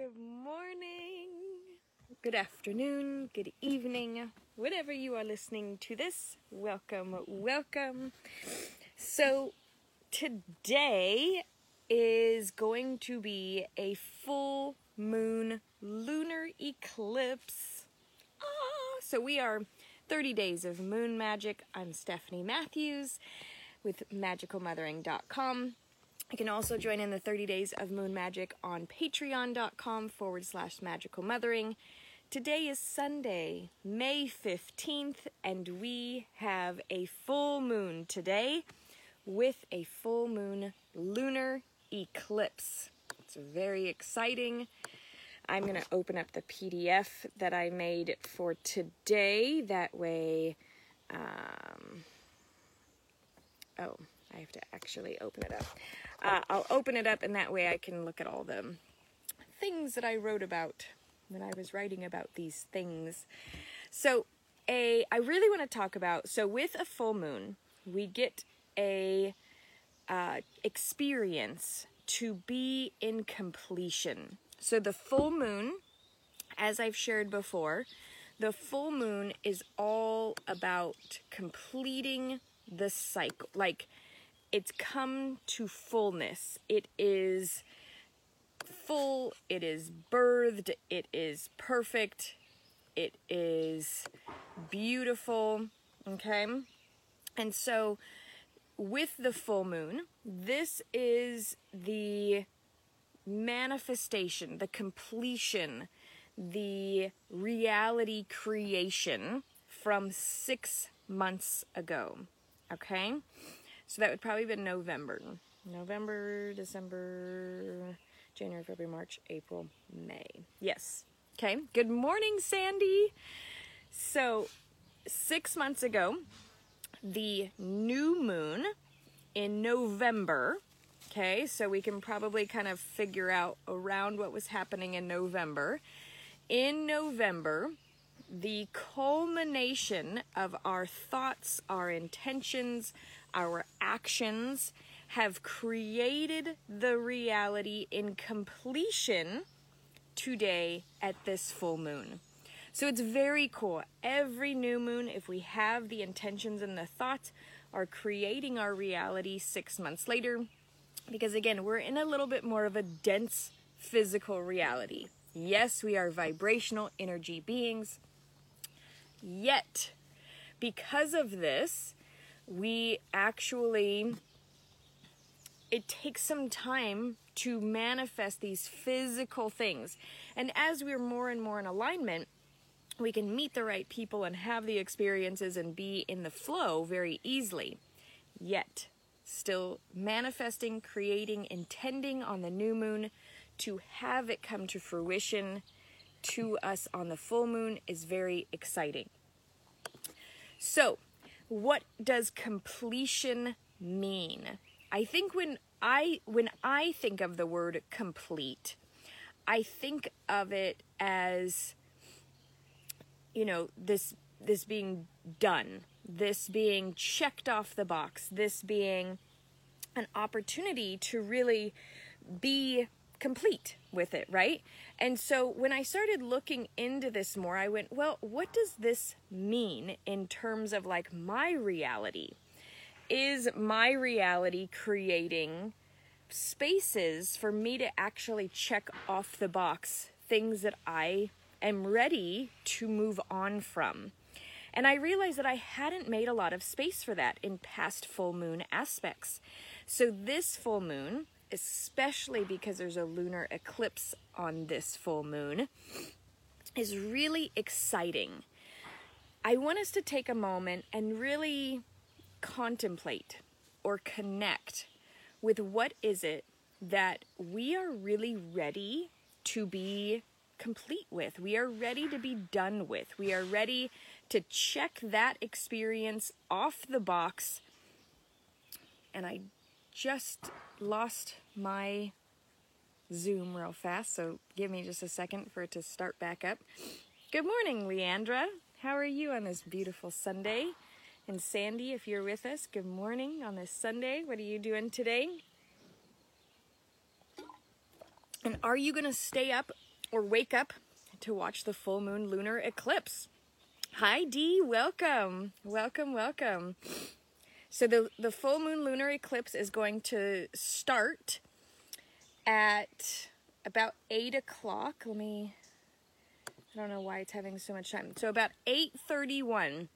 Good morning, good afternoon, good evening, whatever you are listening to this, welcome, welcome. So today is going to be a full moon lunar eclipse. So we are 30 days of moon magic. I'm Stephanie Matthews with MagicalMothering.com. You can also join in the 30 days of moon magic on Patreon.com/Magical Mothering. Today is Sunday, May 15th, and we have a full moon today with a full moon lunar eclipse. It's very exciting. I'm going to open up the PDF that I made for today. That way, I have to actually open it up. I'll open it up, and that way I can look at all the things that I wrote about when I was writing about these things. So I really want to talk about, so with a full moon, we get a experience to be in completion. So the full moon, as I've shared before, the full moon is all about completing the cycle. Like, it's come to fullness. It is full, it is birthed, it is perfect, it is beautiful, okay? And so with the full moon, this is the manifestation, the completion, the reality creation from 6 months ago, okay? So that would probably have been November, December, January, February, March, April, May. Yes. Okay. Good morning, Sandy. So 6 months ago, the new moon in November. Okay. So we can probably kind of figure out around what was happening in November. In November, the culmination of our thoughts, our intentions, our actions have created the reality in completion today at this full moon. So it's very cool. Every new moon, if we have the intentions and the thoughts, are creating our reality 6 months later. Because again, we're in a little bit more of a dense physical reality. Yes, we are vibrational energy beings. Yet, because of this, we actually, it takes some time to manifest these physical things. And as we're more and more in alignment, we can meet the right people and have the experiences and be in the flow very easily. Yet, still manifesting, creating, intending on the new moon to have it come to fruition to us on the full moon is very exciting. So, what does completion mean? I think when I think of the word complete, I think of it as, you know, this being done, this being checked off the box, this being an opportunity to really be complete with it, right? And so when I started looking into this more, I went, well, what does this mean in terms of like my reality? Is my reality creating spaces for me to actually check off the box things that I am ready to move on from? And I realized that I hadn't made a lot of space for that in past full moon aspects. So this full moon, especially because there's a lunar eclipse on this full moon, is really exciting. I want us to take a moment and really contemplate or connect with what is it that we are really ready to be complete with. We are ready to be done with. We are ready to check that experience off the box. And I just lost my Zoom real fast, so give me just a second for it to start back up. Good morning, Leandra. How are you on this beautiful Sunday? And Sandy, if you're with us, good morning on this Sunday. What are you doing today? And are you going to stay up or wake up to watch the full moon lunar eclipse. Hi Dee, welcome, welcome, welcome. So the full moon lunar eclipse is going to start at about 8 o'clock. Let me, I don't know why it's having so much time. So about 8:31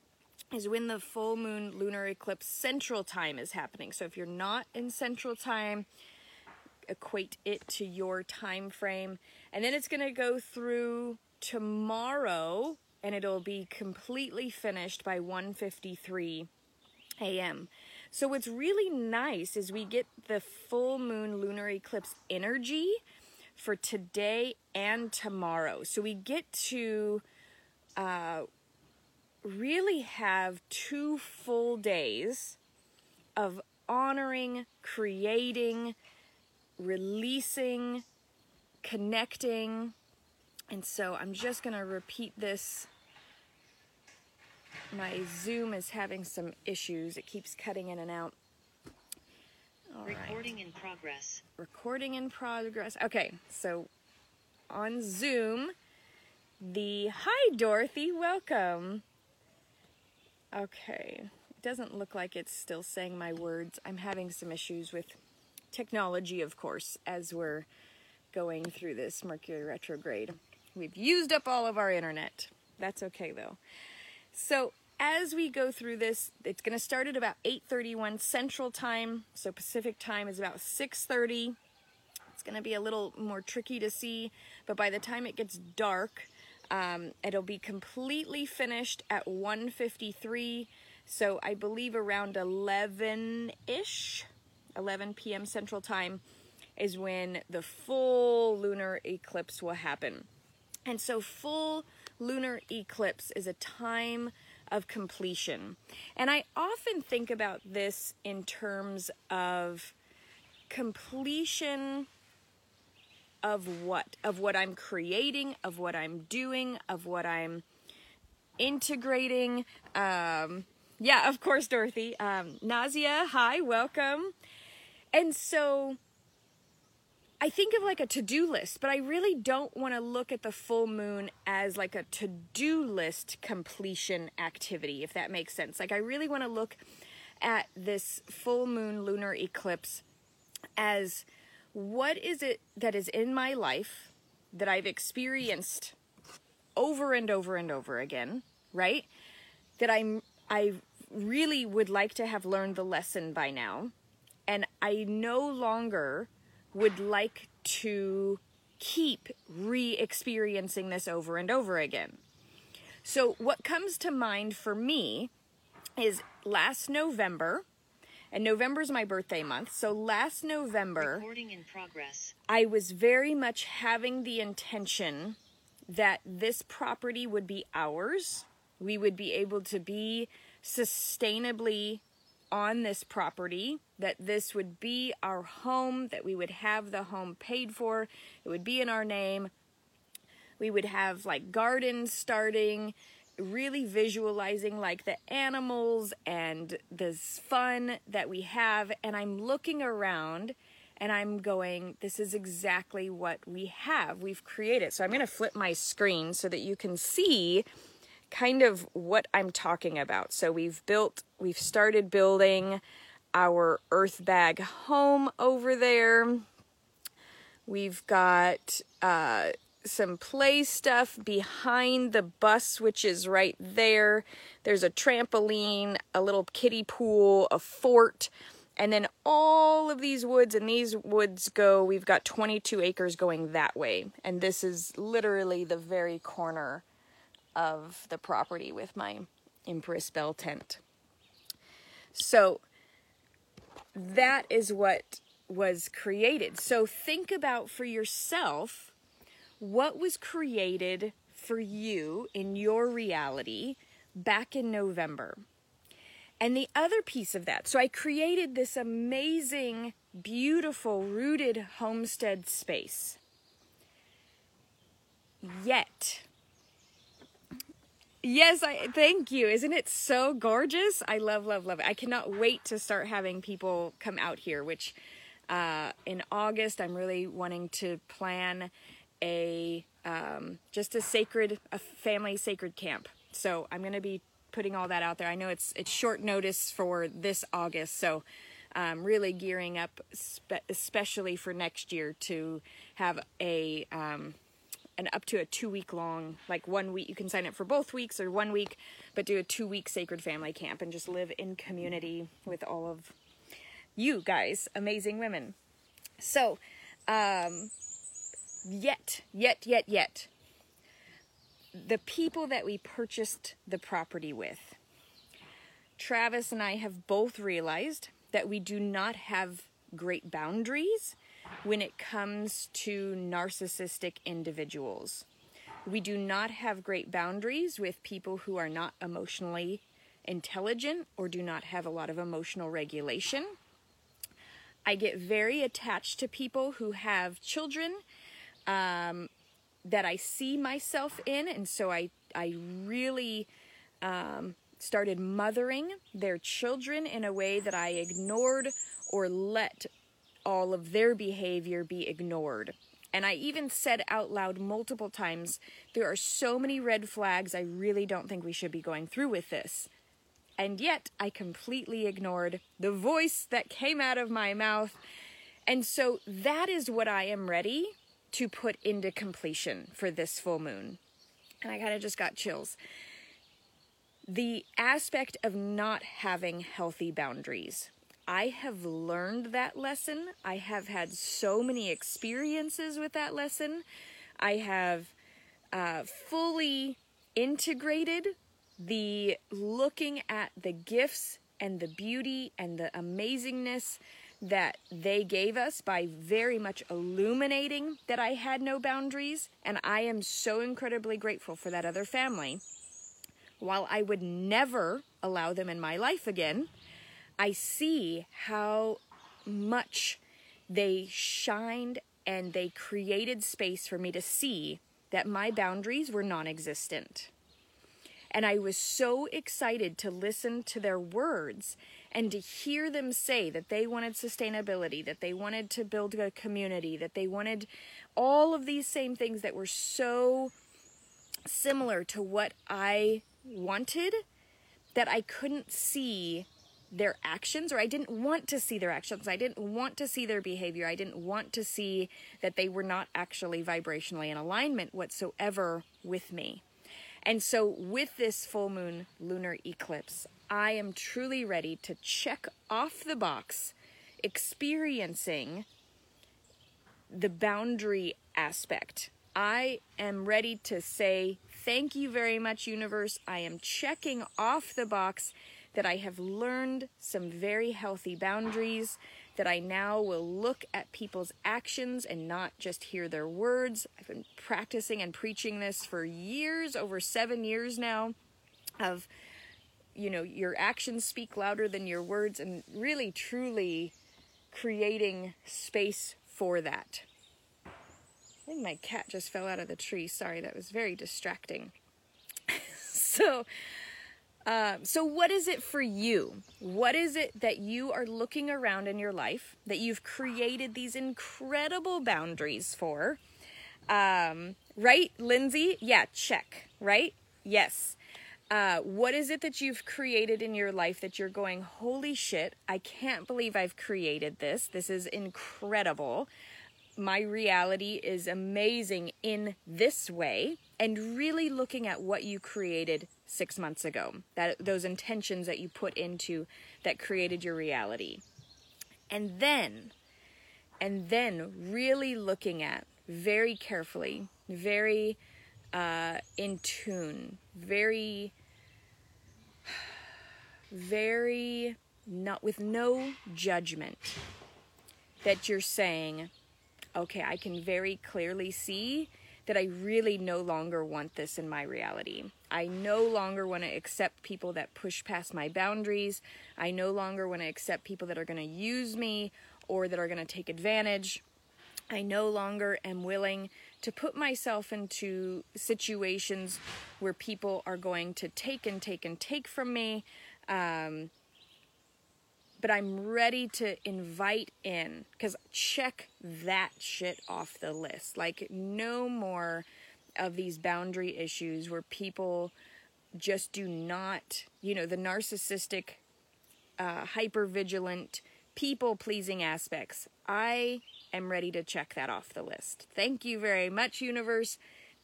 is when the full moon lunar eclipse central time is happening. So if you're not in central time, equate it to your time frame. And then it's going to go through tomorrow and it'll be completely finished by 1:53 a.m. So what's really nice is we get the full moon lunar eclipse energy for today and tomorrow. So we get to really have 2 full days of honoring, creating, releasing, connecting. And so I'm just going to repeat this. My Zoom is having some issues. It keeps cutting in and out. All right. Recording in progress. Recording in progress. Okay, so on Zoom, hi Dorothy, welcome. Okay, it doesn't look like it's still saying my words. I'm having some issues with technology, of course, as we're going through this Mercury retrograde. We've used up all of our internet. That's okay, though. So as we go through this, it's going to start at about 8:31 Central Time. So Pacific Time is about 6:30. It's going to be a little more tricky to see, but by the time it gets dark, it'll be completely finished at 1:53. So I believe around 11-ish, 11 p.m. Central Time is when the full lunar eclipse will happen. And so full lunar eclipse is a time of completion. And I often think about this in terms of completion of what? Of what I'm creating, of what I'm doing, of what I'm integrating. Yeah, of course, Dorothy. Nazia, hi, welcome. And so I think of like a to-do list, but I really don't want to look at the full moon as like a to-do list completion activity, if that makes sense. Like I really want to look at this full moon lunar eclipse as what is it that is in my life that I've experienced over and over and over again, right? That I really would like to have learned the lesson by now, and I no longer would like to keep re-experiencing this over and over again. So what comes to mind for me is last November, and November's my birthday month, so last November, recording in progress, I was very much having the intention that this property would be ours. We would be able to be sustainably on this property, that this would be our home, that we would have the home paid for, it would be in our name, we would have like gardens starting, really visualizing like the animals and this fun that we have. And I'm looking around and I'm going, this is exactly what we have, we've created. So I'm gonna flip my screen so that you can see kind of what I'm talking about. So we've started building our earth bag home over there. We've got some play stuff behind the bus, which is right there. There's a trampoline, a little kiddie pool, a fort, and then all of these woods, and these woods go, we've got 22 acres going that way. And this is literally the very corner of the property with my Empress Bell tent. So that is what was created. So think about for yourself, what was created for you in your reality back in November? And the other piece of that, so I created this amazing, beautiful, rooted homestead space. Yet, yes, thank you. Isn't it so gorgeous? I love, love, love it. I cannot wait to start having people come out here, which in August, I'm really wanting to plan a just a family sacred camp. So I'm going to be putting all that out there. I know it's short notice for this August, so I'm really gearing up, especially for next year, to have a an up to a 2-week long, like 1 week. You can sign up for both weeks or 1 week, but do a 2-week sacred family camp and just live in community with all of you guys, amazing women. So, yet, the people that we purchased the property with, Travis and I have both realized that we do not have great boundaries when it comes to narcissistic individuals. We do not have great boundaries with people who are not emotionally intelligent or do not have a lot of emotional regulation. I get very attached to people who have children that I see myself in, and so I really started mothering their children in a way that I ignored or let all of their behavior be ignored. And I even said out loud multiple times, there are so many red flags, I really don't think we should be going through with this. And yet I completely ignored the voice that came out of my mouth. And so that is what I am ready to put into completion for this full moon. And I kind of just got chills. The aspect of not having healthy boundaries. I have learned that lesson. I have had so many experiences with that lesson. I have fully integrated the looking at the gifts and the beauty and the amazingness that they gave us by very much illuminating that I had no boundaries. And I am so incredibly grateful for that other family. While I would never allow them in my life again, I see how much they shined and they created space for me to see that my boundaries were non-existent. And I was so excited to listen to their words and to hear them say that they wanted sustainability, that they wanted to build a community, that they wanted all of these same things that were so similar to what I wanted, that I couldn't see their actions, or I didn't want to see their actions. I didn't want to see their behavior. I didn't want to see that they were not actually vibrationally in alignment whatsoever with me. And so with this full moon lunar eclipse, I am truly ready to check off the box, experiencing the boundary aspect. I am ready to say, thank you very much, universe. I am checking off the box that I have learned some very healthy boundaries, that I now will look at people's actions and not just hear their words. I've been practicing and preaching this for years, over 7 years now, of, you know, your actions speak louder than your words, and really, truly creating space for that. I think my cat just fell out of the tree. Sorry, that was very distracting. So what is it for you? What is it that you are looking around in your life that you've created these incredible boundaries for? Right, Lindsay? Yeah, check, right? Yes. What is it that you've created in your life that you're going, holy shit, I can't believe I've created this. This is incredible. My reality is amazing in this way. And really looking at what you created 6 months ago, that those intentions that you put into that created your reality. And then really looking at very carefully, very in tune, very not with no judgment, that you're saying, okay, I can very clearly see that I really no longer want this in my reality. I no longer want to accept people that push past my boundaries. I no longer want to accept people that are going to use me or that are going to take advantage. I no longer am willing to put myself into situations where people are going to take and take and take from me. But I'm ready to invite in, because check that shit off the list. Like, no more of these boundary issues where people just do not, you know, the narcissistic, hypervigilant, people-pleasing aspects. I am ready to check that off the list. Thank you very much, universe.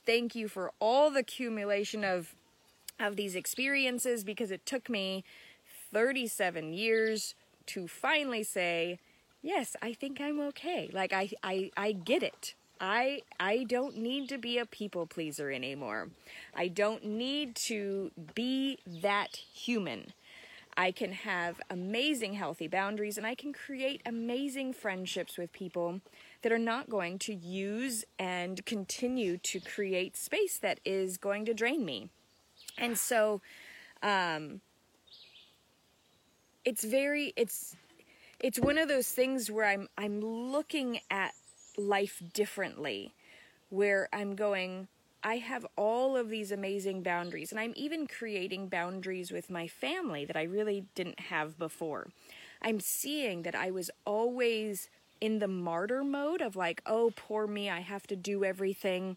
Thank you for all the accumulation of these experiences, because it took me 37 years to finally say, yes, I think I'm okay. Like, I get it. I don't need to be a people pleaser anymore. I don't need to be that human. I can have amazing healthy boundaries, and I can create amazing friendships with people that are not going to use and continue to create space that is going to drain me. And so, it's one of those things where I'm looking at life differently, where I'm going, I have all of these amazing boundaries, and I'm even creating boundaries with my family that I really didn't have before. I'm seeing that I was always in the martyr mode of like, oh, poor me, I have to do everything.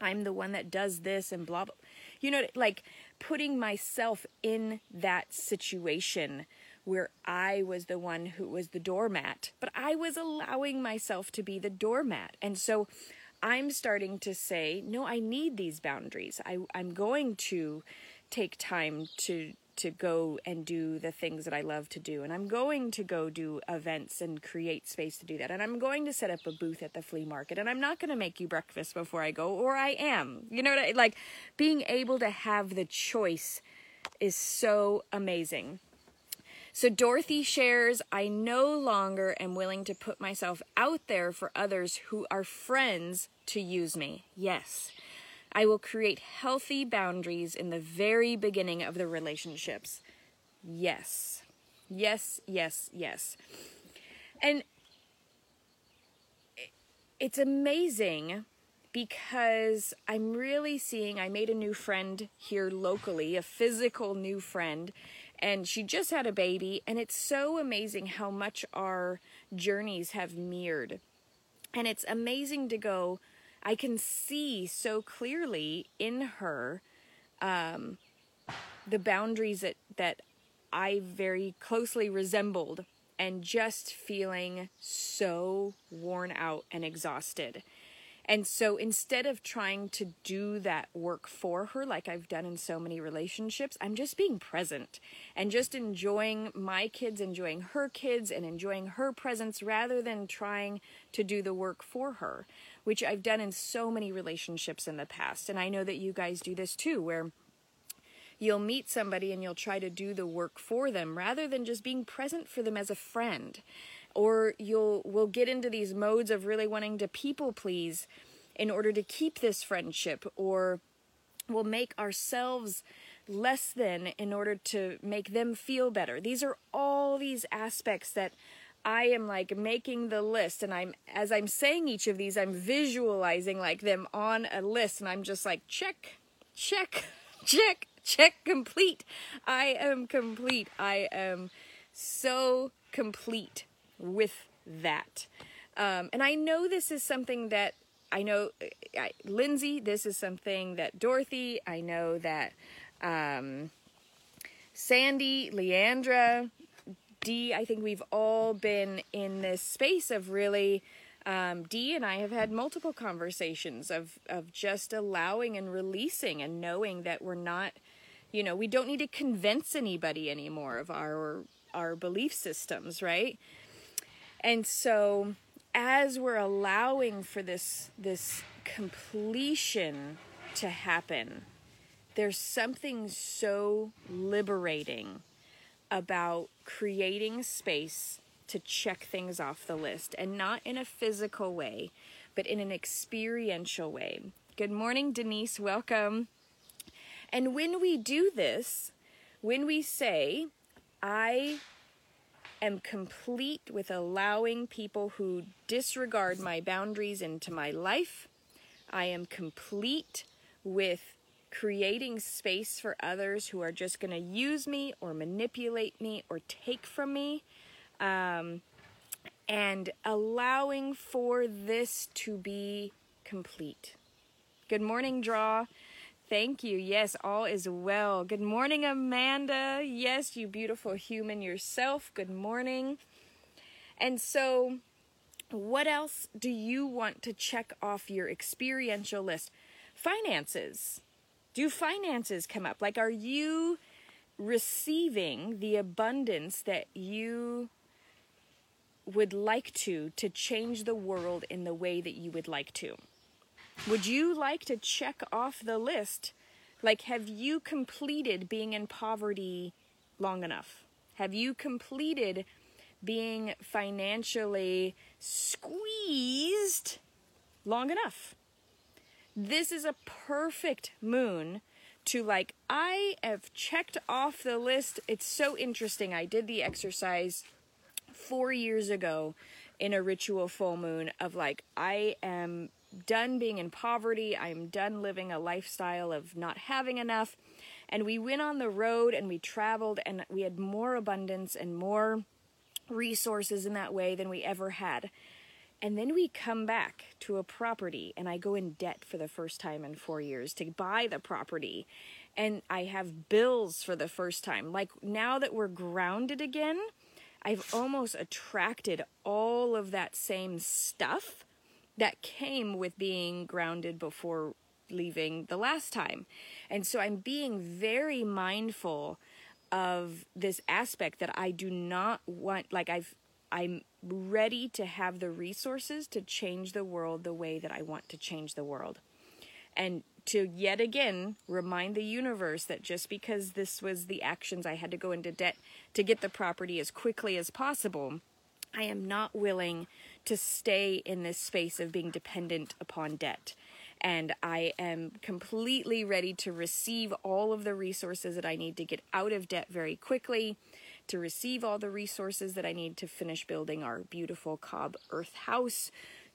I'm the one that does this and blah, blah. You know, like putting myself in that situation where I was the one who was the doormat, but I was allowing myself to be the doormat. And so I'm starting to say, no, I need these boundaries. I'm going to take time to go and do the things that I love to do. And I'm going to go do events and create space to do that. And I'm going to set up a booth at the flea market. And I'm not going to make you breakfast before I go, or I am. You know, like being able to have the choice is so amazing. So Dorothy shares, I no longer am willing to put myself out there for others who are friends to use me. Yes, I will create healthy boundaries in the very beginning of the relationships. Yes, yes, yes, yes. And it's amazing because I'm really seeing, I made a new friend here locally, a physical new friend, and she just had a baby, and it's so amazing how much our journeys have mirrored. And it's amazing to go, I can see so clearly in her the boundaries that I very closely resembled, and just feeling so worn out and exhausted. And so instead of trying to do that work for her, like I've done in so many relationships, I'm just being present and just enjoying my kids, enjoying her kids, and enjoying her presence, rather than trying to do the work for her, which I've done in so many relationships in the past. And I know that you guys do this too, where you'll meet somebody and you'll try to do the work for them rather than just being present for them as a friend. Or we'll get into these modes of really wanting to people please in order to keep this friendship, or we'll make ourselves less than in order to make them feel better. These are all these aspects that I am like making the list, and as I'm saying each of these, I'm visualizing like them on a list, and I'm just like check, check, check, check, complete. I am complete. I am so complete with that. And I know this is something that I know Lindsay, this is something that Dorothy, I know that Sandy, Leandra, Dee, I think we've all been in this space of really, Dee and I have had multiple conversations of just allowing and releasing and knowing that we're not, you know, we don't need to convince anybody anymore of our belief systems, right? And so as we're allowing for this completion to happen, there's something so liberating about creating space to check things off the list, and not in a physical way, but in an experiential way. Good morning, Denise. Welcome. And when we do this, when we say, I am complete with allowing people who disregard my boundaries into my life. I am complete with creating space for others who are just going to use me or manipulate me or take from me. And allowing for this to be complete. Good morning, Draw. Thank you. Yes, all is well. Good morning, Amanda. Yes, you beautiful human yourself. Good morning. And so, what else do you want to check off your experiential list? Finances. Do finances come up? Like, are you receiving the abundance that you would like to change the world in the way that you would like to? Would you like to check off the list? Like, have you completed being in poverty long enough? Have you completed being financially squeezed long enough? This is a perfect moon to like, I have checked off the list. It's so interesting. I did the exercise 4 years ago in a ritual full moon of like, I am done being in poverty. I'm done living a lifestyle of not having enough. And we went on the road and we traveled and we had more abundance and more resources in that way than we ever had. And then we come back to a property and I go in debt for the first time in 4 years to buy the property. And I have bills for the first time. Like, now that we're grounded again, I've almost attracted all of that same stuff that came with being grounded before leaving the last time. And so I'm being very mindful of this aspect that I do not want, like, I'm ready to have the resources to change the world the way that I want to change the world. And to yet again remind the universe that just because this was the actions I had to go into debt to get the property as quickly as possible, I am not willing to stay in this space of being dependent upon debt. And I am completely ready to receive all of the resources that I need to get out of debt very quickly, to receive all the resources that I need to finish building our beautiful Cob Earth House,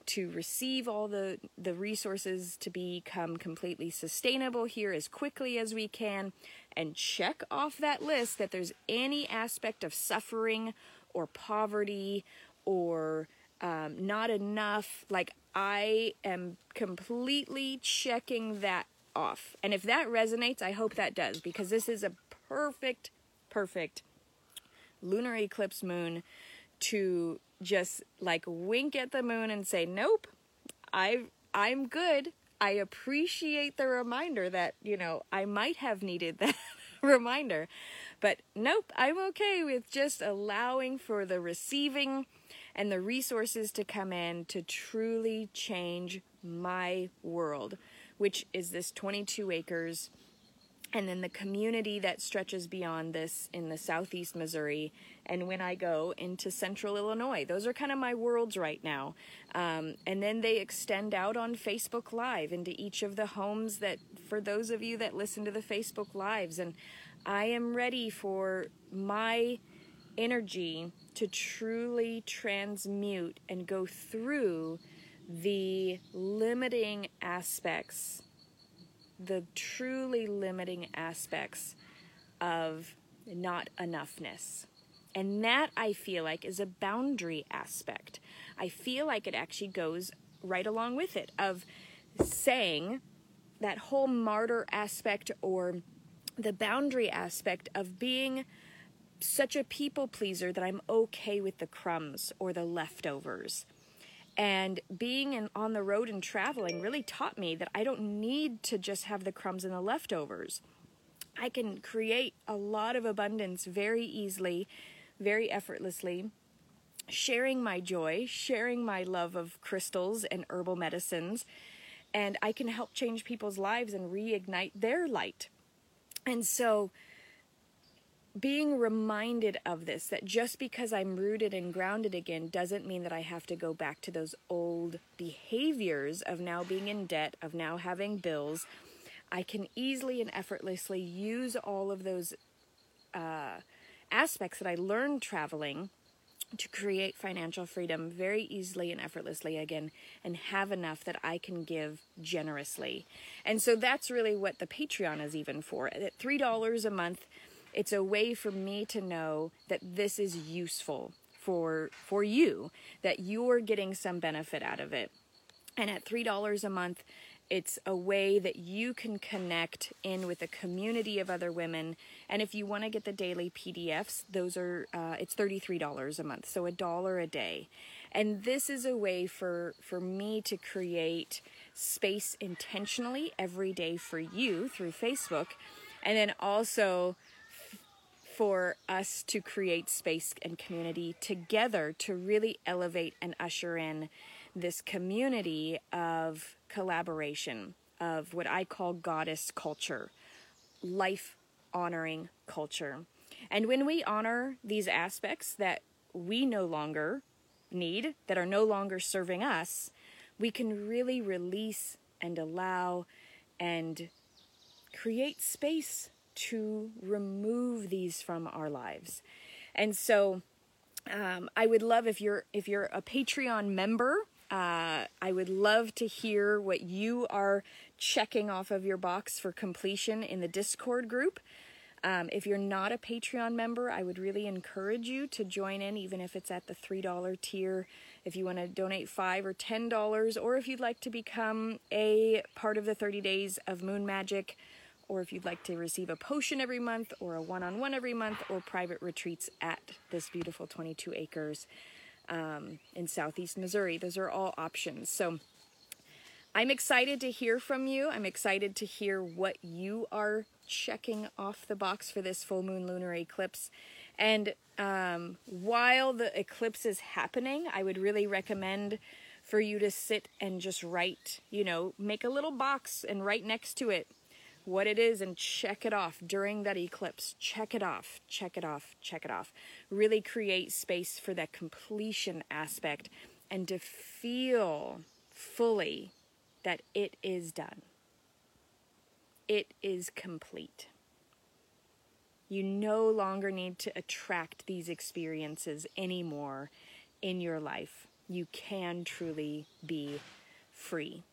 to receive all the resources to become completely sustainable here as quickly as we can, and check off that list that there's any aspect of suffering or poverty or not enough. Like, I am completely checking that off. And if that resonates, I hope that does, because this is a perfect, perfect lunar eclipse moon to just like wink at the moon and say, nope, I'm good. I appreciate the reminder that, you know, I might have needed that reminder, but nope, I'm okay with just allowing for the receiving and the resources to come in to truly change my world, which is this 22 acres, and then the community that stretches beyond this in the southeast Missouri, and when I go into central Illinois. Those are kind of my worlds right now. And then they extend out on Facebook Live into each of the homes that, for those of you that listen to the Facebook Lives, and I am ready for my energy to truly transmute and go through the limiting aspects, the truly limiting aspects of not enoughness. And that, I feel like, is a boundary aspect. I feel like it actually goes right along with it, of saying that whole martyr aspect or the boundary aspect of being such a people pleaser that I'm okay with the crumbs or the leftovers. And being on the road and traveling really taught me that I don't need to just have the crumbs and the leftovers. I can create a lot of abundance very easily, very effortlessly, sharing my joy, sharing my love of crystals and herbal medicines, and I can help change people's lives and reignite their light. And so, being reminded of this, that just because I'm rooted and grounded again doesn't mean that I have to go back to those old behaviors of now being in debt, of now having bills. I can easily and effortlessly use all of those aspects that I learned traveling to create financial freedom very easily and effortlessly again, and have enough that I can give generously. And so that's really what the Patreon is even for. At $3 a month, it's a way for me to know that this is useful for you, that you're getting some benefit out of it. And at $3 a month, It's a way that you can connect in with a community of other women. And if you want to get the daily PDFs, those are it's $33 a month, so $1 a day. And this is a way for me to create space intentionally every day for you through Facebook, and then also for us to create space and community together to really elevate and usher in this community of collaboration, of what I call goddess culture, life-honoring culture. And when we honor these aspects that we no longer need, that are no longer serving us, we can really release and allow and create space to remove these from our lives. And so I would love, if you're a Patreon member, I would love to hear what you are checking off of your box for completion in the Discord group. If you're not a Patreon member, I would really encourage you to join in, even if it's at the $3 tier. If you want to donate $5 or $10, or if you'd like to become a part of the 30 Days of Moon Magic, or if you'd like to receive a potion every month, or a one-on-one every month, or private retreats at this beautiful 22 acres in southeast Missouri. Those are all options. So I'm excited to hear from you. I'm excited to hear what you are checking off the box for this full moon lunar eclipse. And while the eclipse is happening, I would really recommend for you to sit and just write, make a little box and write next to it what it is, and check it off during that eclipse. Check it off, check it off, check it off. Really create space for that completion aspect and to feel fully that it is done. It is complete. You no longer need to attract these experiences anymore in your life. You can truly be free.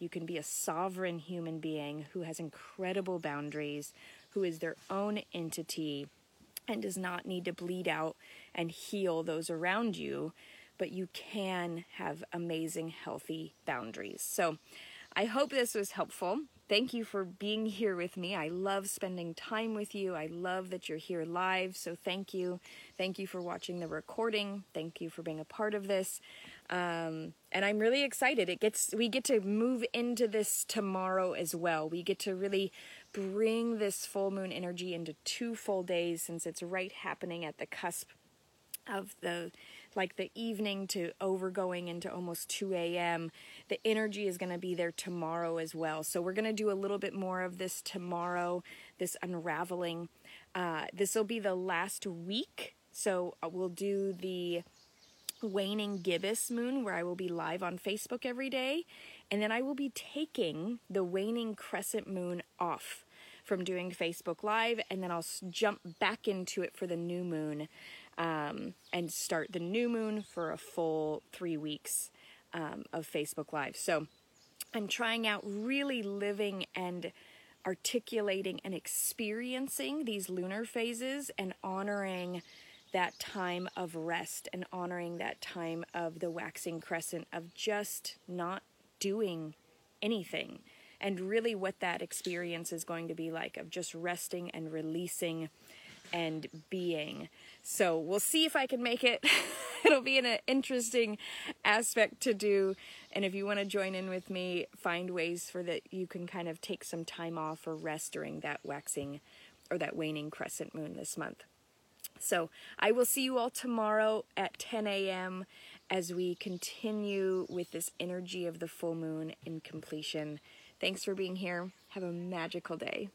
You can be a sovereign human being who has incredible boundaries, who is their own entity, and does not need to bleed out and heal those around you, but you can have amazing, healthy boundaries. So I hope this was helpful. Thank you for being here with me. I love spending time with you. I love that you're here live, so thank you. Thank you for watching the recording. Thank you for being a part of this. And I'm really excited. We get to move into this tomorrow as well. We get to really bring this full moon energy into 2 full days, since it's right happening at the cusp of the evening to going into almost 2 a.m. The energy is going to be there tomorrow as well. So we're going to do a little bit more of this tomorrow, this unraveling. This will be the last week. So we'll do the waning gibbous moon, where I will be live on Facebook every day. And then I will be taking the waning crescent moon off from doing Facebook Live. And then I'll jump back into it for the new moon. And start the new moon for a full 3 weeks of Facebook Live. So I'm trying out really living and articulating and experiencing these lunar phases, and honoring that time of rest, and honoring that time of the waxing crescent, of just not doing anything, and really what that experience is going to be like, of just resting and releasing and being. So we'll see if I can make it. It'll be an interesting aspect to do. And if you want to join in with me, find ways for that you can kind of take some time off or rest during that waxing or that waning crescent moon this month. So I will see you all tomorrow at 10 a.m. as we continue with this energy of the full moon in completion. Thanks for being here. Have a magical day.